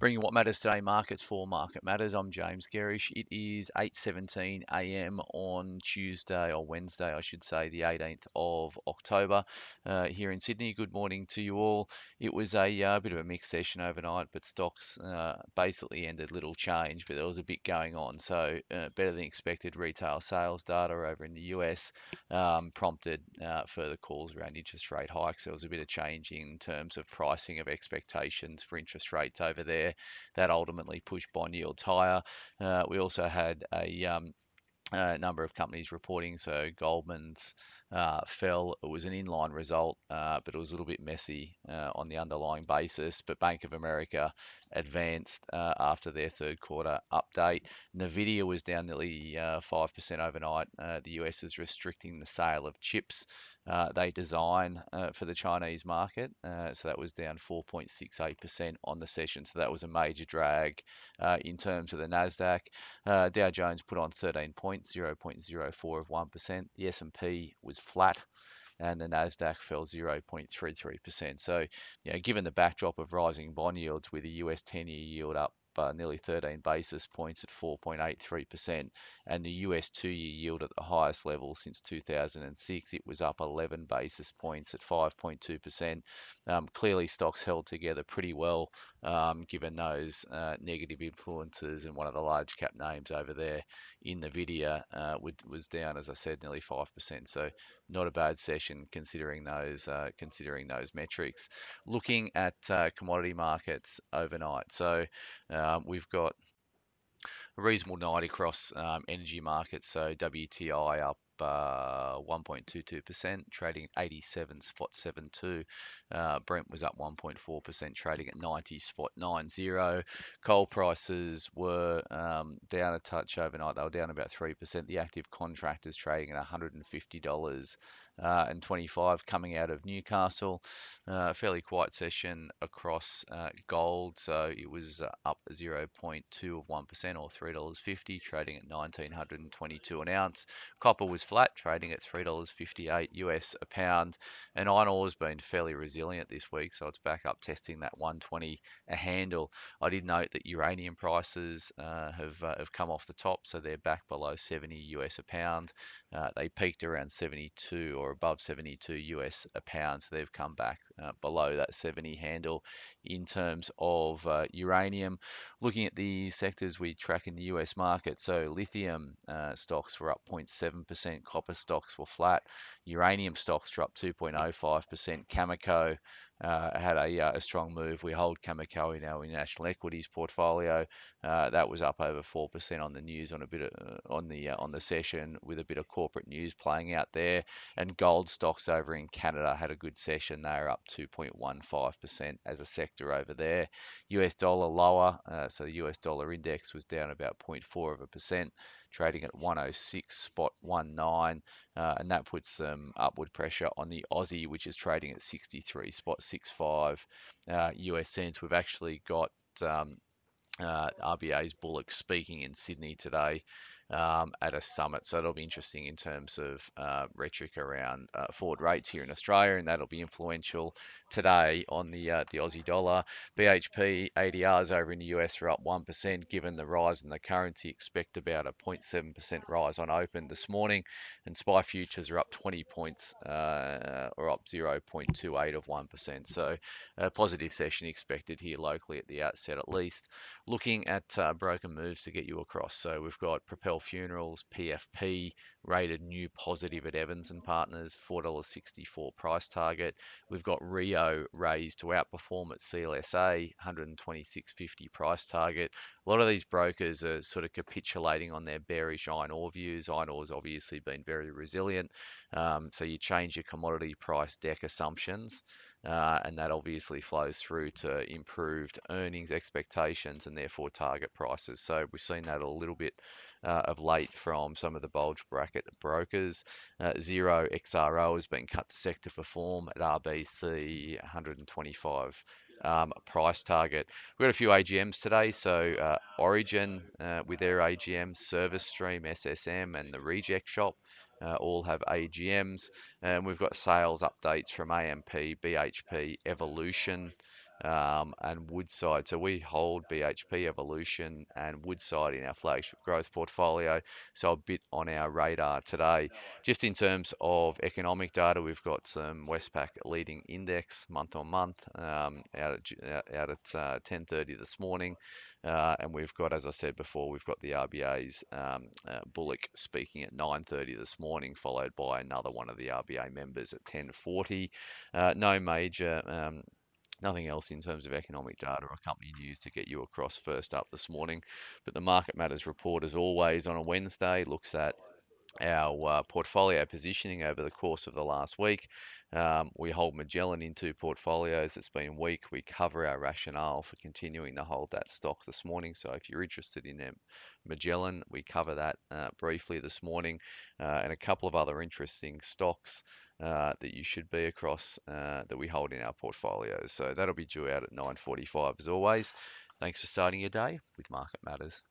Bringing what matters today, markets for Market Matters. I'm James Gerrish. It is 8:17 a.m. on Tuesday, or Wednesday, I should say, the 18th of October here in Sydney. Good morning to you all. It was a bit of a mixed session overnight, but stocks basically ended little change, but there was a bit going on. So better than expected retail sales data over in the US prompted further calls around interest rate hikes. There was a bit of change in terms of pricing of expectations for interest rates over there. That ultimately pushed bond yields higher. We also had a number of companies reporting, so Goldman's fell. It was an inline result, but it was a little bit messy on the underlying basis. But Bank of America advanced after their third quarter update. NVIDIA was down nearly 5% overnight. The US is restricting the sale of chips they design for the Chinese market. So that was down 4.68% on the session. So that was a major drag in terms of the NASDAQ. Dow Jones put on 13 points, 0.04 of 1%. The S&P was flat, and the NASDAQ fell 0.33%. So, you know, given the backdrop of rising bond yields with the US 10-year yield up nearly 13 basis points at 4.83%, and the US 2-year yield at the highest level since 2006, it was up 11 basis points at 5.2%. Clearly, stocks held together pretty well given those negative influences, and one of the large cap names over there in NVIDIA was down, as I said, nearly 5%. So not a bad session considering those metrics. Looking at commodity markets overnight, so we've got a reasonable night across energy markets. So WTI up 1.22%, trading at 87.72. Brent was up 1.4%, trading at 90.90. Coal prices were down a touch overnight. They were down about 3%. The active contractors trading at $150 and 25 coming out of Newcastle. Fairly quiet session across gold, so it was up 0.2 of 1% or $3.50, trading at 1,922 an ounce. Copper was flat, trading at $3.58 US a pound, and iron ore has been fairly resilient this week, so it's back up testing that 120 a handle. I did note that uranium prices have come off the top, so they're back below 70 US a pound. They peaked around 72 or above 72 US a pound, so they've come back below that 70 handle in terms of uranium. Looking at the sectors we track in the US market, so lithium stocks were up 0.7%, copper stocks were flat, uranium stocks were up 2.05%, Cameco had a strong move. We hold Kamikawa in our national equities portfolio. That was up over 4% on the news, on a bit of, on the session, with a bit of corporate news playing out there. And gold stocks over in Canada had a good session. They're up 2.15% as a sector over there. US dollar lower, so the US dollar index was down about 0.4%. Trading at 106.19, and that puts some upward pressure on the Aussie, which is trading at 63.65 US cents. We've actually got RBA's Bullock speaking in Sydney today at a summit, so it'll be interesting in terms of rhetoric around forward rates here in Australia, and that'll be influential today on the Aussie dollar. BHP ADRs over in the US are up 1%, given the rise in the currency. Expect about a 0.7% rise on open this morning, and SPI futures are up 20 points or up 0.28 of 1%. So a positive session expected here locally at the outset, at least. Looking at broker moves to get you across, so we've got Propel Funerals, pfp, rated new positive at Evans and Partners, $4.64 price target. We've got Rio raised to outperform at clsa, $126.50 price target. A lot of these brokers are sort of capitulating on their bearish iron ore views. Iron ore has obviously been very resilient, so you change your commodity price deck assumptions, and that obviously flows through to improved earnings expectations and therefore target prices. So we've seen that a little bit of late from some of the bulge bracket brokers. Zero XRO has been cut to sector perform at RBC, 125 price target. We've got a few AGMs today, so Origin with their AGM, Service Stream, SSM, and the Reject Shop all have AGMs. And we've got sales updates from AMP, BHP, Evolution, and Woodside. So we hold BHP, Evolution, and Woodside in our flagship growth portfolio. So a bit on our radar today. Just in terms of economic data, we've got some Westpac leading index month on month out at 10:30 this morning. And we've got, as I said before, we've got the RBA's Bullock speaking at 9:30 this morning, followed by another one of the RBA members at 10:40. No major, nothing else in terms of economic data or company news to get you across first up this morning. But the Market Matters report, as always, on a Wednesday, looks at our portfolio positioning over the course of the last week. We hold Magellan in two portfolios. It's been weak. We cover our rationale for continuing to hold that stock this morning. So if you're interested in Magellan, we cover that briefly this morning, and a couple of other interesting stocks that you should be across that we hold in our portfolios. So that'll be due out at 9:45 as always. Thanks for starting your day with Market Matters.